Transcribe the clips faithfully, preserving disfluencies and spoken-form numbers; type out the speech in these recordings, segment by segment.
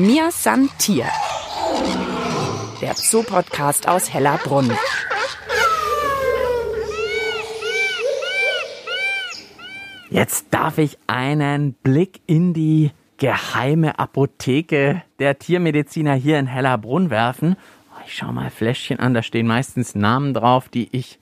Mia san Tier, der Zoo-Podcast aus Hellabrunn. Jetzt darf ich einen Blick in die geheime Apotheke der Tiermediziner hier in Hellabrunn werfen. Ich schaue mal Fläschchen an, da stehen meistens Namen drauf, die ich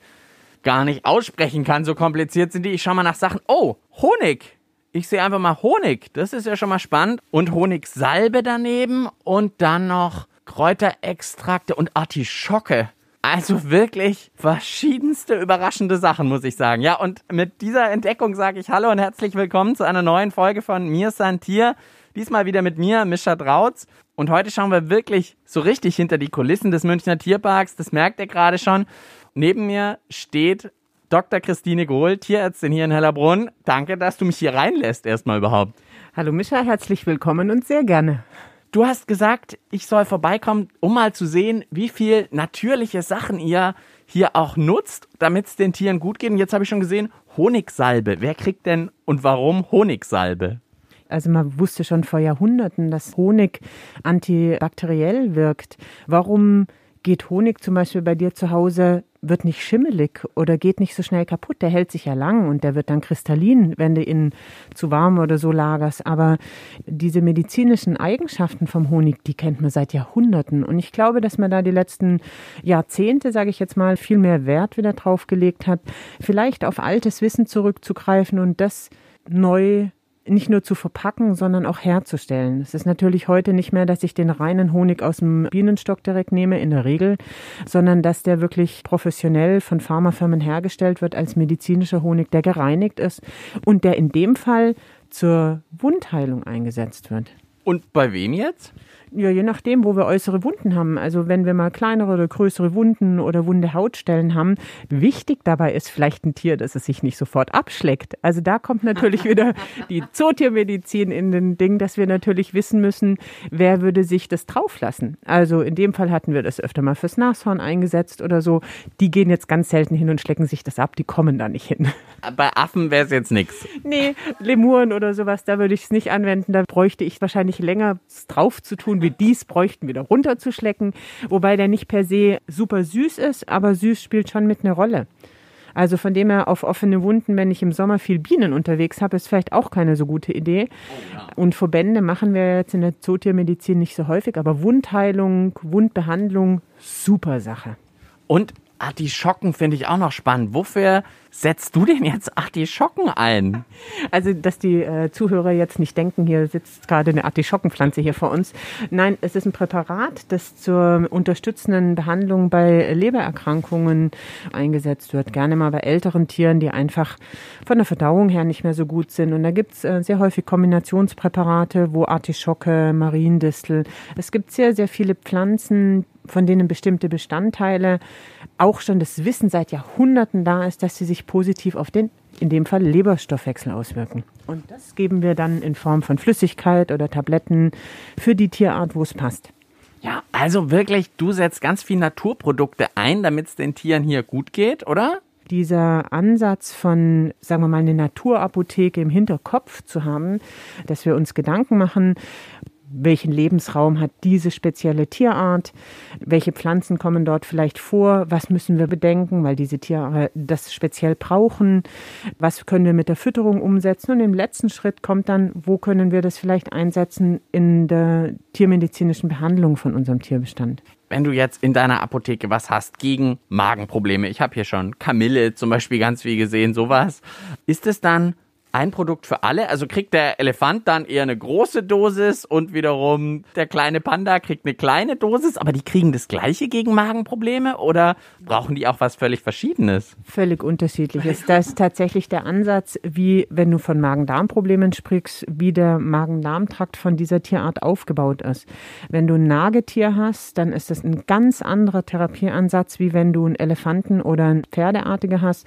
gar nicht aussprechen kann. So kompliziert sind die. Ich schaue mal nach Sachen. Oh, Honig. Ich sehe einfach mal Honig. Das ist ja schon mal spannend. Und Honigsalbe daneben und dann noch Kräuterextrakte und Artischocke. Also wirklich verschiedenste überraschende Sachen, muss ich sagen. Ja, und mit dieser Entdeckung sage ich hallo und herzlich willkommen zu einer neuen Folge von Mia san Tier. Diesmal wieder mit mir, Mischa Trautz. Und heute schauen wir wirklich so richtig hinter die Kulissen des Münchner Tierparks. Das merkt ihr gerade schon. Neben mir steht Doktor Christine Gohl, Tierärztin hier in Hellabrunn. Danke, dass du mich hier reinlässt erstmal überhaupt. Hallo Mischa, herzlich willkommen und sehr gerne. Du hast gesagt, ich soll vorbeikommen, um mal zu sehen, wie viel natürliche Sachen ihr hier auch nutzt, damit es den Tieren gut geht. Und jetzt habe ich schon gesehen, Honigsalbe. Wer kriegt denn und warum Honigsalbe? Also man wusste schon vor Jahrhunderten, dass Honig antibakteriell wirkt. Warum geht Honig zum Beispiel bei dir zu Hause, wird nicht schimmelig oder geht nicht so schnell kaputt? Der hält sich ja lang und der wird dann kristallin, wenn du ihn zu warm oder so lagerst. Aber diese medizinischen Eigenschaften vom Honig, die kennt man seit Jahrhunderten. Und ich glaube, dass man da die letzten Jahrzehnte, sage ich jetzt mal, viel mehr Wert wieder drauf gelegt hat, vielleicht auf altes Wissen zurückzugreifen und das neu nicht nur zu verpacken, sondern auch herzustellen. Es ist natürlich heute nicht mehr, dass ich den reinen Honig aus dem Bienenstock direkt nehme, in der Regel, sondern dass der wirklich professionell von Pharmafirmen hergestellt wird als medizinischer Honig, der gereinigt ist und der in dem Fall zur Wundheilung eingesetzt wird. Und bei wem jetzt? Ja, je nachdem, wo wir äußere Wunden haben. Also wenn wir mal kleinere oder größere Wunden oder wunde Hautstellen haben. Wichtig dabei ist vielleicht ein Tier, dass es sich nicht sofort abschleckt. Also da kommt natürlich wieder die Zootiermedizin in den Ding, dass wir natürlich wissen müssen, wer würde sich das drauflassen. Also in dem Fall hatten wir das öfter mal fürs Nashorn eingesetzt oder so. Die gehen jetzt ganz selten hin und schlecken sich das ab. Die kommen da nicht hin. Bei Affen wäre es jetzt nichts. Nee, Lemuren oder sowas, da würde ich es nicht anwenden. Da bräuchte ich wahrscheinlich länger drauf zu tun, wie dies bräuchten, wieder runterzuschlecken. Wobei der nicht per se super süß ist, aber süß spielt schon mit eine Rolle. Also von dem her auf offene Wunden, wenn ich im Sommer viel Bienen unterwegs habe, ist vielleicht auch keine so gute Idee. Oh ja. Und Verbände machen wir jetzt in der Zootiermedizin nicht so häufig, aber Wundheilung, Wundbehandlung, super Sache. Und Artischocken finde ich auch noch spannend. Wofür setzt du denn jetzt Artischocken ein? Also, dass die äh, Zuhörer jetzt nicht denken, hier sitzt gerade eine Artischockenpflanze hier vor uns. Nein, es ist ein Präparat, das zur unterstützenden Behandlung bei Lebererkrankungen eingesetzt wird. Gerne mal bei älteren Tieren, die einfach von der Verdauung her nicht mehr so gut sind. Und da gibt es äh, sehr häufig Kombinationspräparate, wo Artischocke, Mariendistel. Es gibt sehr, sehr viele Pflanzen, von denen bestimmte Bestandteile auch schon das Wissen seit Jahrhunderten da ist, dass sie sich positiv auf den, in dem Fall, Leberstoffwechsel auswirken. Und das geben wir dann in Form von Flüssigkeit oder Tabletten für die Tierart, wo es passt. Ja, also wirklich, du setzt ganz viel Naturprodukte ein, damit es den Tieren hier gut geht, oder? Dieser Ansatz von, sagen wir mal, eine Naturapotheke im Hinterkopf zu haben, dass wir uns Gedanken machen, welchen Lebensraum hat diese spezielle Tierart? Welche Pflanzen kommen dort vielleicht vor? Was müssen wir bedenken, weil diese Tiere das speziell brauchen? Was können wir mit der Fütterung umsetzen? Und im letzten Schritt kommt dann, wo können wir das vielleicht einsetzen in der tiermedizinischen Behandlung von unserem Tierbestand? Wenn du jetzt in deiner Apotheke was hast gegen Magenprobleme, ich habe hier schon Kamille zum Beispiel ganz viel gesehen, sowas, ist es dann ein Produkt für alle? Also kriegt der Elefant dann eher eine große Dosis und wiederum der kleine Panda kriegt eine kleine Dosis, aber die kriegen das Gleiche gegen Magenprobleme oder brauchen die auch was völlig Verschiedenes? Völlig Unterschiedliches. Das ist tatsächlich der Ansatz, wie, wenn du von Magen-Darm-Problemen sprichst, wie der Magen-Darm-Trakt von dieser Tierart aufgebaut ist. Wenn du ein Nagetier hast, dann ist das ein ganz anderer Therapieansatz, wie wenn du einen Elefanten oder ein Pferdeartige hast,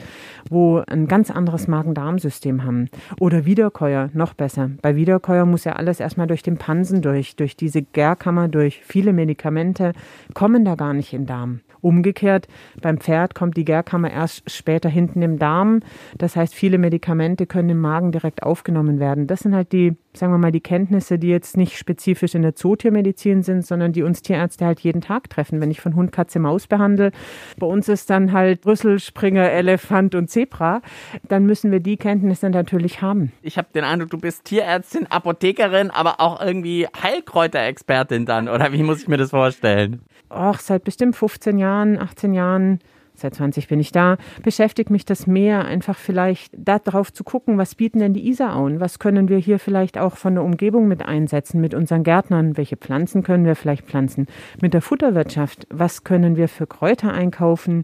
wo ein ganz anderes Magen-Darm-System haben. Oder Wiederkäuer, noch besser. Bei Wiederkäuer muss ja alles erstmal durch den Pansen durch, durch diese Gärkammer, durch viele Medikamente, kommen da gar nicht in den Darm. Umgekehrt, beim Pferd kommt die Gärkammer erst später hinten im Darm. Das heißt, viele Medikamente können im Magen direkt aufgenommen werden. Das sind halt die, sagen wir mal, die Kenntnisse, die jetzt nicht spezifisch in der Zootiermedizin sind, sondern die uns Tierärzte halt jeden Tag treffen. Wenn ich von Hund, Katze, Maus behandle, bei uns ist dann halt Rüssel, Springer, Elefant und Zebra, dann müssen wir die Kenntnisse natürlich haben. Ich habe den Eindruck, du bist Tierärztin, Apothekerin, aber auch irgendwie Heilkräuterexpertin dann, oder wie muss ich mir das vorstellen? Och, seit bestimmt fünfzehn Jahren, achtzehn Jahren, seit zwanzig bin ich da, beschäftigt mich das mehr, einfach vielleicht darauf zu gucken, was bieten denn die Isarauen, was können wir hier vielleicht auch von der Umgebung mit einsetzen, mit unseren Gärtnern, welche Pflanzen können wir vielleicht pflanzen, mit der Futterwirtschaft, was können wir für Kräuter einkaufen,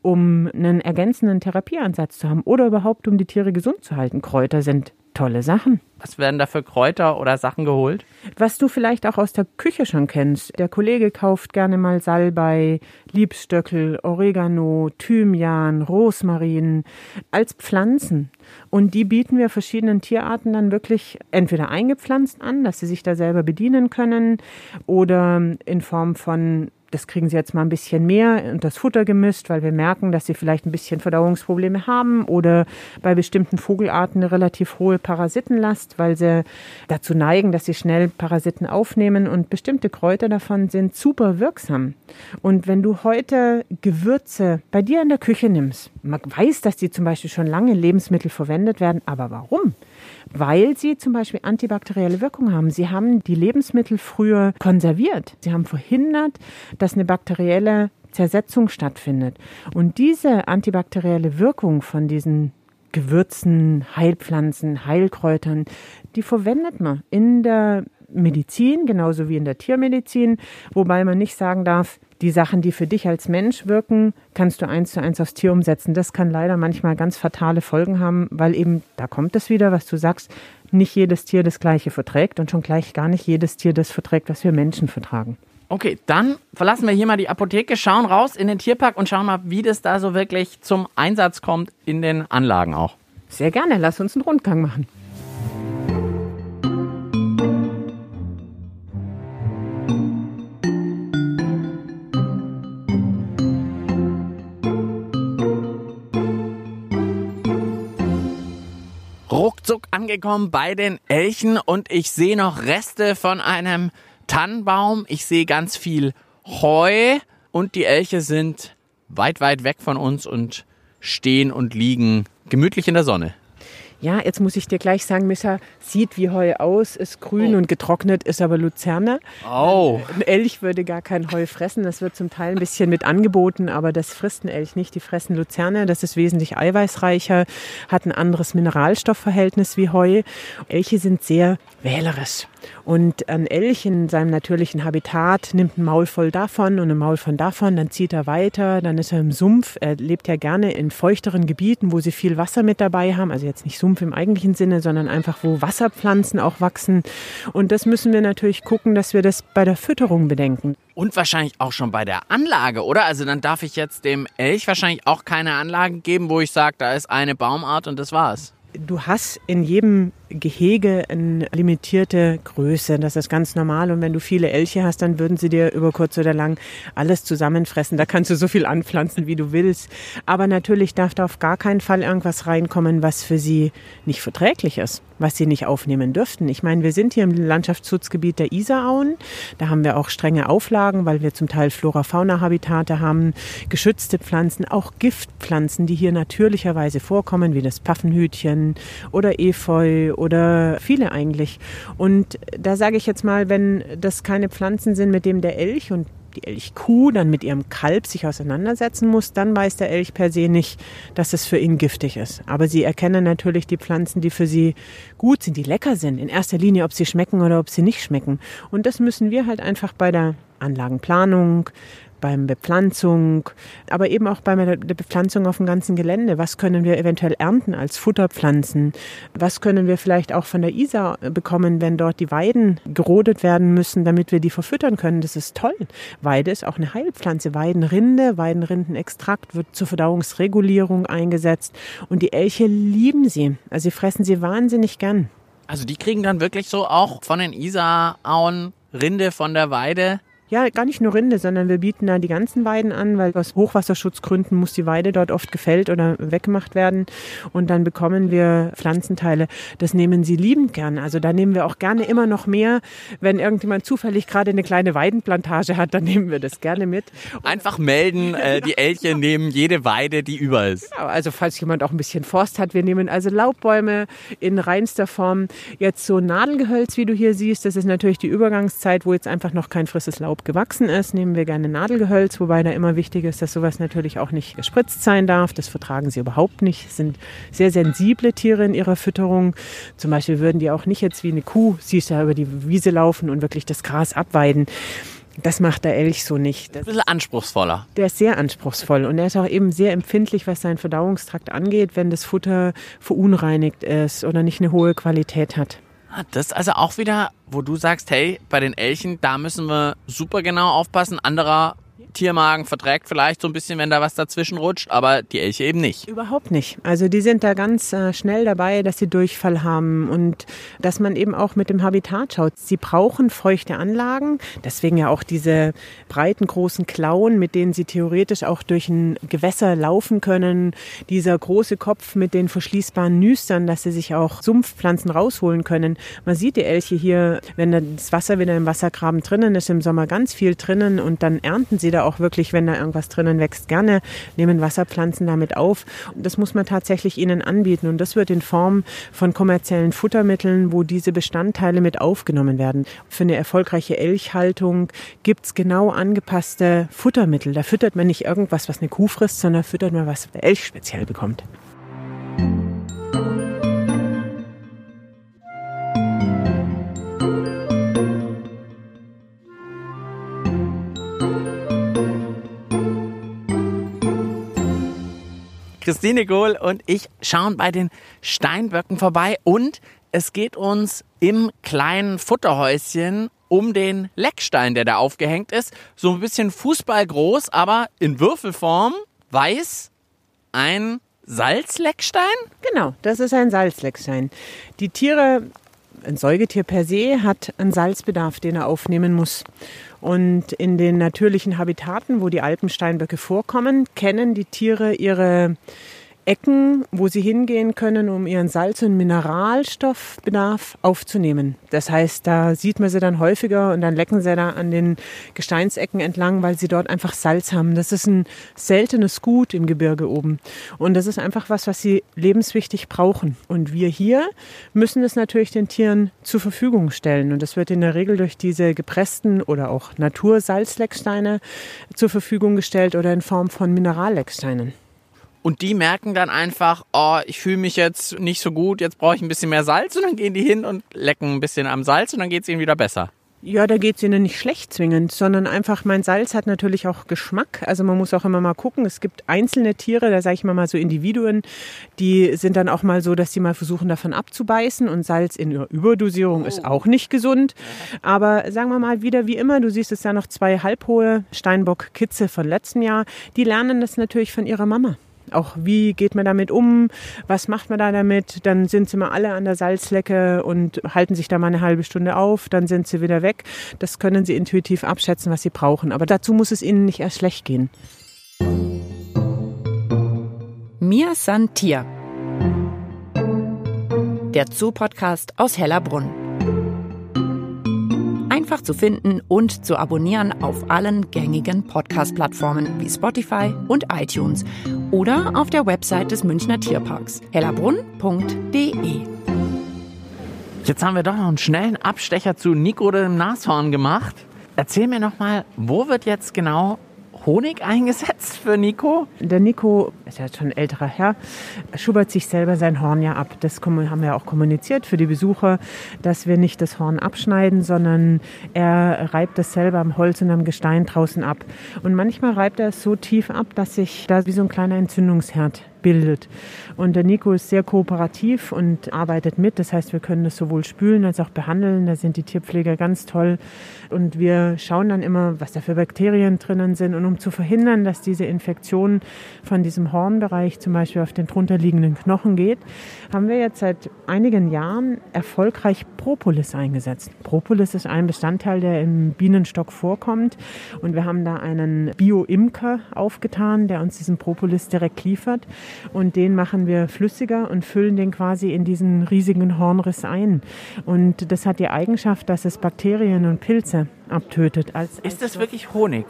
um einen ergänzenden Therapieansatz zu haben oder überhaupt, um die Tiere gesund zu halten. Kräuter sind tolle Sachen. Was werden da für Kräuter oder Sachen geholt? Was du vielleicht auch aus der Küche schon kennst. Der Kollege kauft gerne mal Salbei, Liebstöckel, Oregano, Thymian, Rosmarin als Pflanzen. Und die bieten wir verschiedenen Tierarten dann wirklich entweder eingepflanzt an, dass sie sich da selber bedienen können, oder in Form von, das kriegen sie jetzt mal ein bisschen mehr und das Futter gemischt, weil wir merken, dass sie vielleicht ein bisschen Verdauungsprobleme haben oder bei bestimmten Vogelarten eine relativ hohe Parasitenlast, weil sie dazu neigen, dass sie schnell Parasiten aufnehmen, und bestimmte Kräuter davon sind super wirksam. Und wenn du heute Gewürze bei dir in der Küche nimmst, man weiß, dass die zum Beispiel schon lange in Lebensmittel verwendet werden, aber warum? Weil sie zum Beispiel antibakterielle Wirkung haben. Sie haben die Lebensmittel früher konserviert. Sie haben verhindert, dass eine bakterielle Zersetzung stattfindet. Und diese antibakterielle Wirkung von diesen Gewürzen, Heilpflanzen, Heilkräutern, die verwendet man in der Medizin, genauso wie in der Tiermedizin, wobei man nicht sagen darf, die Sachen, die für dich als Mensch wirken, kannst du eins zu eins aufs Tier umsetzen. Das kann leider manchmal ganz fatale Folgen haben, weil eben, da kommt es wieder, was du sagst, nicht jedes Tier das Gleiche verträgt und schon gleich gar nicht jedes Tier das verträgt, was wir Menschen vertragen. Okay, dann verlassen wir hier mal die Apotheke, schauen raus in den Tierpark und schauen mal, wie das da so wirklich zum Einsatz kommt in den Anlagen auch. Sehr gerne, lass uns einen Rundgang machen. Ruckzuck angekommen bei den Elchen und ich sehe noch Reste von einem Tannenbaum. Ich sehe ganz viel Heu und die Elche sind weit, weit weg von uns und stehen und liegen gemütlich in der Sonne. Ja, jetzt muss ich dir gleich sagen, Mischa, sieht wie Heu aus, ist grün oh. und getrocknet, ist aber Luzerne. Oh. Ein Elch würde gar kein Heu fressen, das wird zum Teil ein bisschen mit angeboten, aber das frisst ein Elch nicht, die fressen Luzerne, das ist wesentlich eiweißreicher, hat ein anderes Mineralstoffverhältnis wie Heu. Elche sind sehr wählerisch und ein Elch in seinem natürlichen Habitat nimmt ein Maul voll davon und ein Maul von davon, dann zieht er weiter, dann ist er im Sumpf, er lebt ja gerne in feuchteren Gebieten, wo sie viel Wasser mit dabei haben, also jetzt nicht Sumpf im eigentlichen Sinne, sondern einfach, wo Wasserpflanzen auch wachsen. Und das müssen wir natürlich gucken, dass wir das bei der Fütterung bedenken. Und wahrscheinlich auch schon bei der Anlage, oder? Also dann darf ich jetzt dem Elch wahrscheinlich auch keine Anlagen geben, wo ich sage, da ist eine Baumart und das war's. Du hast in jedem Gehege eine limitierte Größe. Das ist ganz normal. Und wenn du viele Elche hast, dann würden sie dir über kurz oder lang alles zusammenfressen. Da kannst du so viel anpflanzen, wie du willst. Aber natürlich darf da auf gar keinen Fall irgendwas reinkommen, was für sie nicht verträglich ist, was sie nicht aufnehmen dürften. Ich meine, wir sind hier im Landschaftsschutzgebiet der Isarauen. Da haben wir auch strenge Auflagen, weil wir zum Teil Flora-Fauna-Habitate haben, geschützte Pflanzen, auch Giftpflanzen, die hier natürlicherweise vorkommen, wie das Paffenhütchen oder Efeu oder viele eigentlich. Und da sage ich jetzt mal, wenn das keine Pflanzen sind, mit denen der Elch und die Elchkuh dann mit ihrem Kalb sich auseinandersetzen muss, dann weiß der Elch per se nicht, dass es für ihn giftig ist. Aber sie erkennen natürlich die Pflanzen, die für sie gut sind, die lecker sind. In erster Linie, ob sie schmecken oder ob sie nicht schmecken. Und das müssen wir halt einfach bei der Anlagenplanung, beim Bepflanzung, aber eben auch bei der Bepflanzung auf dem ganzen Gelände. Was können wir eventuell ernten als Futterpflanzen? Was können wir vielleicht auch von der Isar bekommen, wenn dort die Weiden gerodet werden müssen, damit wir die verfüttern können? Das ist toll. Weide ist auch eine Heilpflanze. Weidenrinde, Weidenrindenextrakt wird zur Verdauungsregulierung eingesetzt und die Elche lieben sie. Also sie fressen sie wahnsinnig gern. Also die kriegen dann wirklich so auch von den Isarauen Rinde von der Weide? Ja, gar nicht nur Rinde, sondern wir bieten da die ganzen Weiden an, weil aus Hochwasserschutzgründen muss die Weide dort oft gefällt oder weggemacht werden. Und dann bekommen wir Pflanzenteile. Das nehmen sie liebend gern. Also da nehmen wir auch gerne immer noch mehr. Wenn irgendjemand zufällig gerade eine kleine Weidenplantage hat, dann nehmen wir das gerne mit. Einfach melden, äh, die Elche nehmen jede Weide, die über ist. Genau, also falls jemand auch ein bisschen Forst hat, wir nehmen also Laubbäume in reinster Form. Jetzt so Nadelgehölz, wie du hier siehst, das ist natürlich die Übergangszeit, wo jetzt einfach noch kein frisches Laub gewachsen ist, nehmen wir gerne Nadelgehölz, wobei da immer wichtig ist, dass sowas natürlich auch nicht gespritzt sein darf. Das vertragen sie überhaupt nicht. Sind sehr sensible Tiere in ihrer Fütterung. Zum Beispiel würden die auch nicht jetzt wie eine Kuh, siehst du ja, über die Wiese laufen und wirklich das Gras abweiden. Das macht der Elch so nicht. Das ein bisschen anspruchsvoller. Der ist sehr anspruchsvoll und er ist auch eben sehr empfindlich, was seinen Verdauungstrakt angeht, wenn das Futter verunreinigt ist oder nicht eine hohe Qualität hat. Das ist also auch wieder, wo du sagst, hey, bei den Elchen, da müssen wir super genau aufpassen. Anderer Tiermagen verträgt vielleicht so ein bisschen, wenn da was dazwischen rutscht, aber die Elche eben nicht. Überhaupt nicht. Also die sind da ganz äh, schnell dabei, dass sie Durchfall haben und dass man eben auch mit dem Habitat schaut. Sie brauchen feuchte Anlagen, deswegen ja auch diese breiten, großen Klauen, mit denen sie theoretisch auch durch ein Gewässer laufen können. Dieser große Kopf mit den verschließbaren Nüstern, dass sie sich auch Sumpfpflanzen rausholen können. Man sieht die Elche hier, wenn das Wasser wieder im Wassergraben drinnen ist, im Sommer ganz viel drinnen und dann ernten sie da auch wirklich, wenn da irgendwas drinnen wächst, gerne, nehmen Wasserpflanzen damit auf. Das muss man tatsächlich ihnen anbieten und das wird in Form von kommerziellen Futtermitteln, wo diese Bestandteile mit aufgenommen werden. Für eine erfolgreiche Elchhaltung gibt es genau angepasste Futtermittel. Da füttert man nicht irgendwas, was eine Kuh frisst, sondern füttert man, was der Elch speziell bekommt. Christine Gohl und ich schauen bei den Steinböcken vorbei und es geht uns im kleinen Futterhäuschen um den Leckstein, der da aufgehängt ist. So ein bisschen fußballgroß, aber in Würfelform, weiß, ein Salzleckstein? Genau, das ist ein Salzleckstein. Die Tiere, ein Säugetier per se, hat einen Salzbedarf, den er aufnehmen muss. Und in den natürlichen Habitaten, wo die Alpensteinböcke vorkommen, kennen die Tiere ihre Ecken, wo sie hingehen können, um ihren Salz- und Mineralstoffbedarf aufzunehmen. Das heißt, da sieht man sie dann häufiger und dann lecken sie da an den Gesteinsecken entlang, weil sie dort einfach Salz haben. Das ist ein seltenes Gut im Gebirge oben. Und das ist einfach was, was sie lebenswichtig brauchen. Und wir hier müssen es natürlich den Tieren zur Verfügung stellen. Und das wird in der Regel durch diese gepressten oder auch Natursalzlecksteine zur Verfügung gestellt oder in Form von Minerallecksteinen. Und die merken dann einfach, oh, ich fühle mich jetzt nicht so gut, jetzt brauche ich ein bisschen mehr Salz. Und dann gehen die hin und lecken ein bisschen am Salz und dann geht es ihnen wieder besser. Ja, da geht es ihnen nicht schlecht zwingend, sondern einfach, mein Salz hat natürlich auch Geschmack. Also man muss auch immer mal gucken, es gibt einzelne Tiere, da sage ich immer mal so Individuen, die sind dann auch mal so, dass sie mal versuchen davon abzubeißen und Salz in Überdosierung ist auch nicht gesund. Aber sagen wir mal wieder wie immer, du siehst es ja noch zwei halbhohe Steinbock-Kitze von letztem Jahr, die lernen das natürlich von ihrer Mama. Auch wie geht man damit um, was macht man da damit, dann sind sie mal alle an der Salzlecke und halten sich da mal eine halbe Stunde auf, dann sind sie wieder weg. Das können sie intuitiv abschätzen, was sie brauchen. Aber dazu muss es ihnen nicht erst schlecht gehen. Mia san Tier, der Zoo-Podcast aus Hellabrunn. Einfach zu finden und zu abonnieren auf allen gängigen Podcast-Plattformen wie Spotify und iTunes oder auf der Website des Münchner Tierparks hellabrunn punkt de. Jetzt haben wir doch noch einen schnellen Abstecher zu Nico dem Nashorn gemacht. Erzähl mir noch mal, wo wird jetzt genau Honig eingesetzt für Nico. Der Nico ist ja schon ein älterer Herr, schubert sich selber sein Horn ja ab. Das haben wir ja auch kommuniziert für die Besucher, dass wir nicht das Horn abschneiden, sondern er reibt das selber am Holz und am Gestein draußen ab. Und manchmal reibt er es so tief ab, dass sich da wie so ein kleiner Entzündungsherd bildet. Und der Nico ist sehr kooperativ und arbeitet mit. Das heißt, wir können das sowohl spülen als auch behandeln. Da sind die Tierpfleger ganz toll. Und wir schauen dann immer, was da für Bakterien drinnen sind. Und um zu verhindern, dass diese Infektion von diesem Hornbereich zum Beispiel auf den drunterliegenden Knochen geht, haben wir jetzt seit einigen Jahren erfolgreich Propolis eingesetzt. Propolis ist ein Bestandteil, der im Bienenstock vorkommt. Und wir haben da einen Bio-Imker aufgetan, der uns diesen Propolis direkt liefert. Und den machen wir flüssiger und füllen den quasi in diesen riesigen Hornriss ein. Und das hat die Eigenschaft, dass es Bakterien und Pilze abtötet. Als, als ist das wirklich Honig?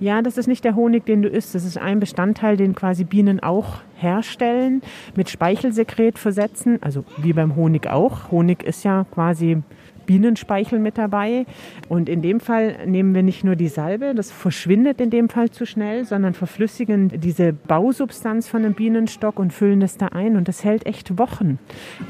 Ja, das ist nicht der Honig, den du isst. Das ist ein Bestandteil, den quasi Bienen auch herstellen, mit Speichelsekret versetzen. Also wie beim Honig auch. Honig ist ja quasi Bienenspeichel mit dabei. Und in dem Fall nehmen wir nicht nur die Salbe, das verschwindet in dem Fall zu schnell, sondern verflüssigen diese Bausubstanz von einem Bienenstock und füllen das da ein. Und das hält echt Wochen.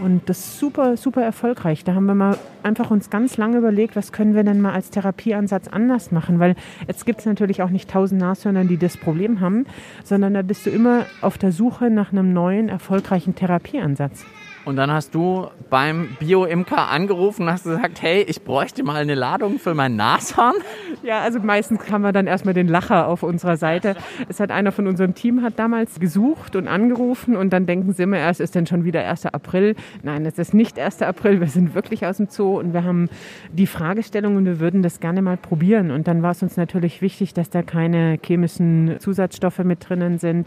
Und das ist super, super erfolgreich. Da haben wir mal einfach uns ganz lange überlegt, was können wir denn mal als Therapieansatz anders machen? Weil jetzt gibt es natürlich auch nicht tausend Nashörner, die das Problem haben, sondern da bist du immer auf der Suche nach einem neuen, erfolgreichen Therapieansatz. Und dann hast du beim Bio-Imker angerufen und hast gesagt, hey, ich bräuchte mal eine Ladung für mein Nashorn. Ja, also meistens haben wir dann erstmal den Lacher auf unserer Seite. Es hat einer von unserem Team hat damals gesucht und angerufen und dann denken sie immer erst, ist denn schon wieder erster April? Nein, es ist nicht erster April, wir sind wirklich aus dem Zoo und wir haben die Fragestellung und wir würden das gerne mal probieren. Und dann war es uns natürlich wichtig, dass da keine chemischen Zusatzstoffe mit drinnen sind.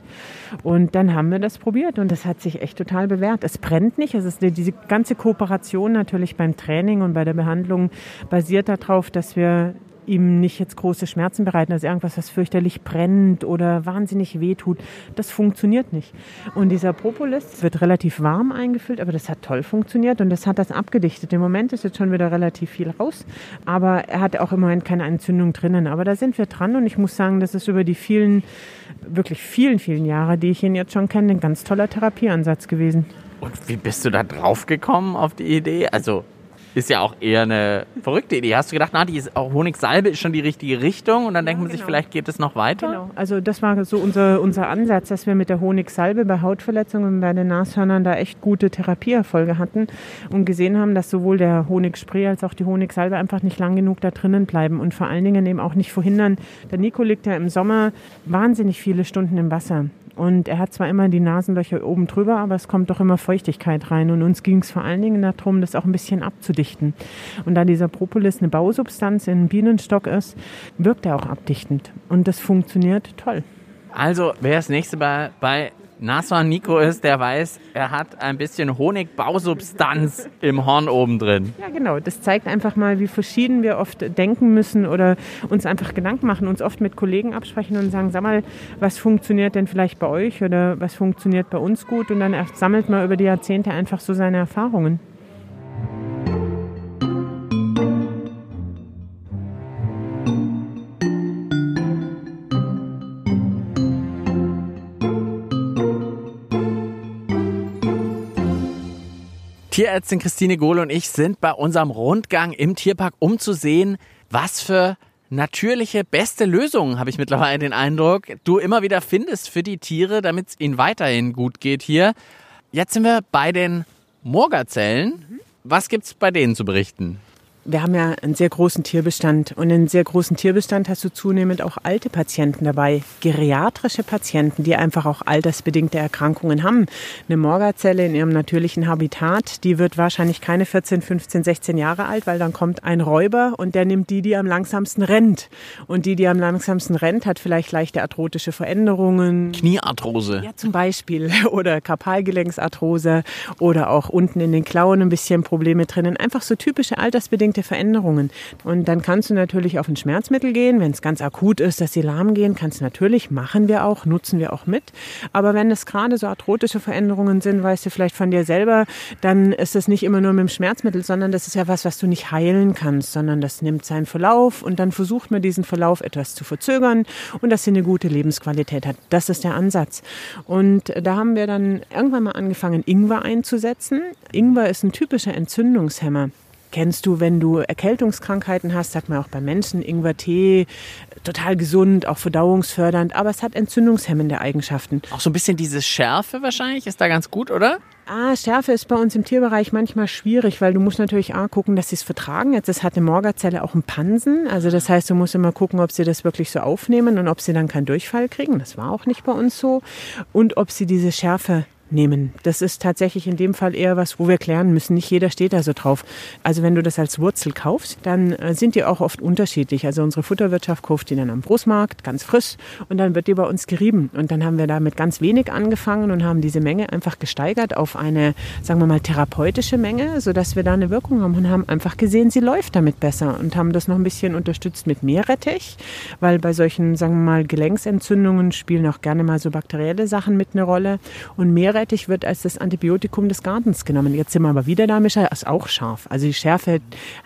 Und dann haben wir das probiert und das hat sich echt total bewährt. Es brennt nicht. Es ist diese ganze Kooperation natürlich beim Training und bei der Behandlung basiert darauf, dass wir ihm nicht jetzt große Schmerzen bereiten, also irgendwas, was fürchterlich brennt oder wahnsinnig wehtut. Das funktioniert nicht. Und dieser Propolis wird relativ warm eingefüllt, aber das hat toll funktioniert und das hat das abgedichtet. Im Moment ist jetzt schon wieder relativ viel raus, aber er hat auch im Moment keine Entzündung drinnen. Aber da sind wir dran und ich muss sagen, das ist über die vielen, wirklich vielen, vielen Jahre, die ich ihn jetzt schon kenne, ein ganz toller Therapieansatz gewesen. Und wie bist du da drauf gekommen auf die Idee? Also ist ja auch eher eine verrückte Idee. Hast du gedacht, na, die Honigsalbe ist schon die richtige Richtung und dann ja, denkt man genau. sich, vielleicht geht es noch weiter? Genau, also das war so unser, unser Ansatz, dass wir mit der Honigsalbe bei Hautverletzungen und bei den Nashörnern da echt gute Therapieerfolge hatten und gesehen haben, dass sowohl der Honigspray als auch die Honigsalbe einfach nicht lang genug da drinnen bleiben und vor allen Dingen eben auch nicht verhindern. Der Nico liegt ja im Sommer wahnsinnig viele Stunden im Wasser. Und er hat zwar immer die Nasenlöcher oben drüber, aber es kommt doch immer Feuchtigkeit rein. Und uns ging es vor allen Dingen darum, das auch ein bisschen abzudichten. Und da dieser Propolis eine Bausubstanz in einem Bienenstock ist, wirkt er auch abdichtend. Und das funktioniert toll. Also, wer das nächste Mal bei Nashorn Nico ist, der weiß, er hat ein bisschen Honigbausubstanz im Horn oben drin. Ja, genau. Das zeigt einfach mal, wie verschieden wir oft denken müssen oder uns einfach Gedanken machen, uns oft mit Kollegen absprechen und sagen, sag mal, was funktioniert denn vielleicht bei euch oder was funktioniert bei uns gut? Und dann sammelt man über die Jahrzehnte einfach so seine Erfahrungen. Tierärztin Christine Gohl und ich sind bei unserem Rundgang im Tierpark, um zu sehen, was für natürliche, beste Lösungen, habe ich mittlerweile den Eindruck, du immer wieder findest für die Tiere, damit es ihnen weiterhin gut geht hier. Jetzt sind wir bei den Murgerzellen. Was gibt's bei denen zu berichten? Wir haben ja einen sehr großen Tierbestand und in einem sehr großen Tierbestand hast du zunehmend auch alte Patienten dabei, geriatrische Patienten, die einfach auch altersbedingte Erkrankungen haben. Eine Morgazelle in ihrem natürlichen Habitat, die wird wahrscheinlich keine vierzehn, fünfzehn, sechzehn Jahre alt, weil dann kommt ein Räuber und der nimmt die, die am langsamsten rennt. Und die, die am langsamsten rennt, hat vielleicht leichte arthrotische Veränderungen. Kniearthrose. Ja, zum Beispiel. Oder Karpalgelenksarthrose oder auch unten in den Klauen ein bisschen Probleme drinnen. Einfach so typische altersbedingte bestimmte Veränderungen. Und dann kannst du natürlich auf ein Schmerzmittel gehen. Wenn es ganz akut ist, dass sie lahm gehen, kannst du natürlich, machen wir auch, nutzen wir auch mit. Aber wenn es gerade so arthrotische Veränderungen sind, weißt du vielleicht von dir selber, dann ist es nicht immer nur mit dem Schmerzmittel, sondern das ist ja was, was du nicht heilen kannst, sondern das nimmt seinen Verlauf und dann versucht man diesen Verlauf etwas zu verzögern und dass sie eine gute Lebensqualität hat. Das ist der Ansatz. Und da haben wir dann irgendwann mal angefangen, Ingwer einzusetzen. Ingwer ist ein typischer Entzündungshemmer. Kennst du, wenn du Erkältungskrankheiten hast, sagt man auch bei Menschen, Ingwertee, total gesund, auch verdauungsfördernd, aber es hat entzündungshemmende Eigenschaften. Auch so ein bisschen diese Schärfe wahrscheinlich ist da ganz gut, oder? Ah, Schärfe ist bei uns im Tierbereich manchmal schwierig, weil du musst natürlich A, gucken, dass sie es vertragen. Jetzt ist, hat eine Morgazelle auch einen Pansen. Also das heißt, du musst immer gucken, ob sie das wirklich so aufnehmen und ob sie dann keinen Durchfall kriegen. Das war auch nicht bei uns so. Und ob sie diese Schärfe nehmen. Das ist tatsächlich in dem Fall eher was, wo wir klären müssen. Nicht jeder steht da so drauf. Also wenn du das als Wurzel kaufst, dann sind die auch oft unterschiedlich. Also unsere Futterwirtschaft kauft die dann am Großmarkt, ganz frisch, und dann wird die bei uns gerieben. Und dann haben wir damit ganz wenig angefangen und haben diese Menge einfach gesteigert auf eine, sagen wir mal, therapeutische Menge, sodass wir da eine Wirkung haben und haben einfach gesehen, sie läuft damit besser und haben das noch ein bisschen unterstützt mit Meerrettich, weil bei solchen, sagen wir mal, Gelenksentzündungen spielen auch gerne mal so bakterielle Sachen mit eine Rolle. Und Meerrettich wird als das Antibiotikum des Gartens genommen. Jetzt sind wir aber wieder da, Mischa, ist auch scharf. Also die Schärfe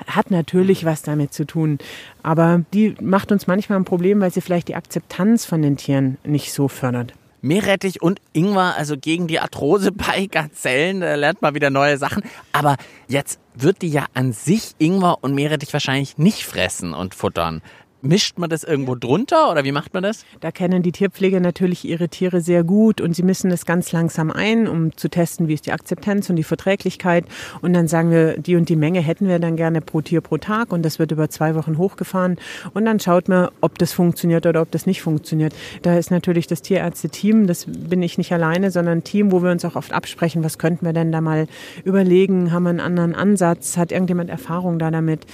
hat natürlich was damit zu tun, aber die macht uns manchmal ein Problem, weil sie vielleicht die Akzeptanz von den Tieren nicht so fördert. Meerrettich und Ingwer, also gegen die Arthrose bei Gazellen, da lernt man wieder neue Sachen. Aber jetzt wird die ja an sich Ingwer und Meerrettich wahrscheinlich nicht fressen und futtern. Mischt man das irgendwo drunter oder wie macht man das? Da kennen die Tierpfleger natürlich ihre Tiere sehr gut und sie mischen das ganz langsam ein, um zu testen, wie ist die Akzeptanz und die Verträglichkeit. Und dann sagen wir, die und die Menge hätten wir dann gerne pro Tier pro Tag und das wird über zwei Wochen hochgefahren. Und dann schaut man, ob das funktioniert oder ob das nicht funktioniert. Da ist natürlich das Tierärzte-Team, das bin ich nicht alleine, sondern ein Team, wo wir uns auch oft absprechen, was könnten wir denn da mal überlegen, haben wir einen anderen Ansatz, hat irgendjemand Erfahrung da damit?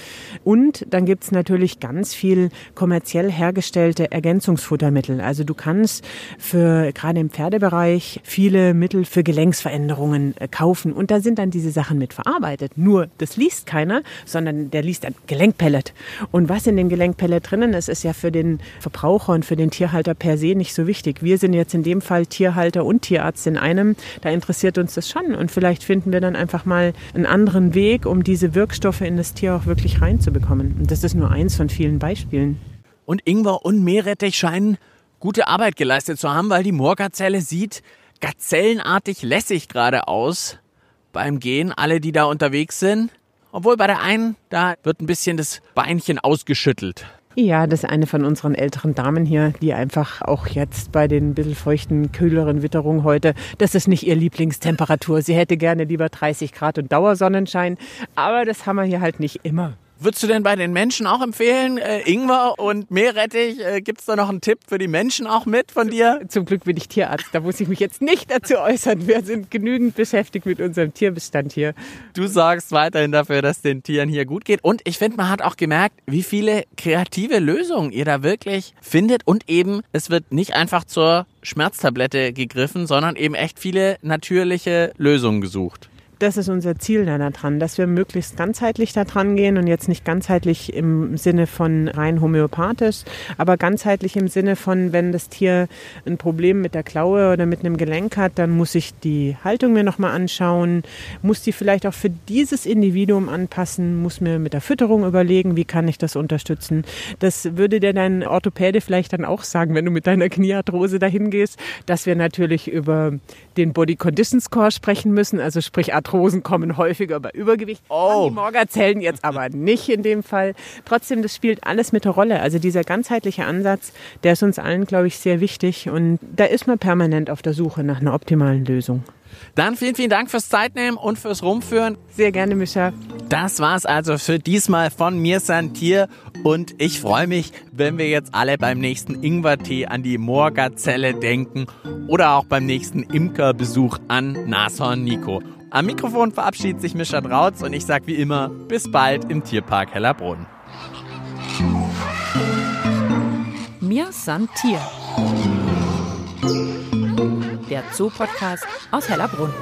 Und dann gibt es natürlich ganz viel kommerziell hergestellte Ergänzungsfuttermittel. Also du kannst für gerade im Pferdebereich viele Mittel für Gelenksveränderungen kaufen und da sind dann diese Sachen mit verarbeitet. Nur das liest keiner, sondern der liest ein Gelenkpellet. Und was in dem Gelenkpellet drinnen ist, ist ja für den Verbraucher und für den Tierhalter per se nicht so wichtig. Wir sind jetzt in dem Fall Tierhalter und Tierarzt in einem. Da interessiert uns das schon und vielleicht finden wir dann einfach mal einen anderen Weg, um diese Wirkstoffe in das Tier auch wirklich reinzubekommen. Und das ist nur eins von vielen Beispielen. Und Ingwer und Meerrettich scheinen gute Arbeit geleistet zu haben, weil die Moorgazelle sieht gazellenartig lässig gerade aus beim Gehen, alle, die da unterwegs sind. Obwohl bei der einen, da wird ein bisschen das Beinchen ausgeschüttelt. Ja, das ist eine von unseren älteren Damen hier, die einfach auch jetzt bei den ein bisschen feuchten, kühleren Witterungen heute, das ist nicht ihr Lieblingstemperatur. Sie hätte gerne lieber dreißig Grad und Dauersonnenschein, aber das haben wir hier halt nicht immer. Würdest du denn bei den Menschen auch empfehlen, äh, Ingwer und Meerrettich? Äh, Gibt es da noch einen Tipp für die Menschen auch mit von dir? Zum Glück bin ich Tierarzt, da muss ich mich jetzt nicht dazu äußern. Wir sind genügend beschäftigt mit unserem Tierbestand hier. Du sorgst weiterhin dafür, dass den Tieren hier gut geht. Und ich finde, man hat auch gemerkt, wie viele kreative Lösungen ihr da wirklich findet. Und eben, es wird nicht einfach zur Schmerztablette gegriffen, sondern eben echt viele natürliche Lösungen gesucht. Das ist unser Ziel da dran, dass wir möglichst ganzheitlich da dran gehen und jetzt nicht ganzheitlich im Sinne von rein homöopathisch, aber ganzheitlich im Sinne von, wenn das Tier ein Problem mit der Klaue oder mit einem Gelenk hat, dann muss ich die Haltung mir nochmal anschauen, muss die vielleicht auch für dieses Individuum anpassen, muss mir mit der Fütterung überlegen, wie kann ich das unterstützen. Das würde dir dein Orthopäde vielleicht dann auch sagen, wenn du mit deiner Kniearthrose dahin gehst, dass wir natürlich über den Body Condition Score sprechen müssen, also sprich Arthrose. Arthrosen kommen häufiger bei Übergewicht. Oh. An die Morgazellen jetzt aber nicht in dem Fall. Trotzdem, das spielt alles mit der Rolle. Also dieser ganzheitliche Ansatz, der ist uns allen, glaube ich, sehr wichtig. Und da ist man permanent auf der Suche nach einer optimalen Lösung. Dann vielen, vielen Dank fürs Zeitnehmen und fürs Rumführen. Sehr gerne, Mischa. Das war's also für diesmal von Mia san Tier. Und ich freue mich, wenn wir jetzt alle beim nächsten Ingwertee an die Moorgazelle denken oder auch beim nächsten Imkerbesuch an Nashorn Nico. Am Mikrofon verabschiedet sich Mischa Trautz und ich sage wie immer, bis bald im Tierpark Hellabrunn. Mia san Tier. Der Zoo-Podcast aus Hellabrunn.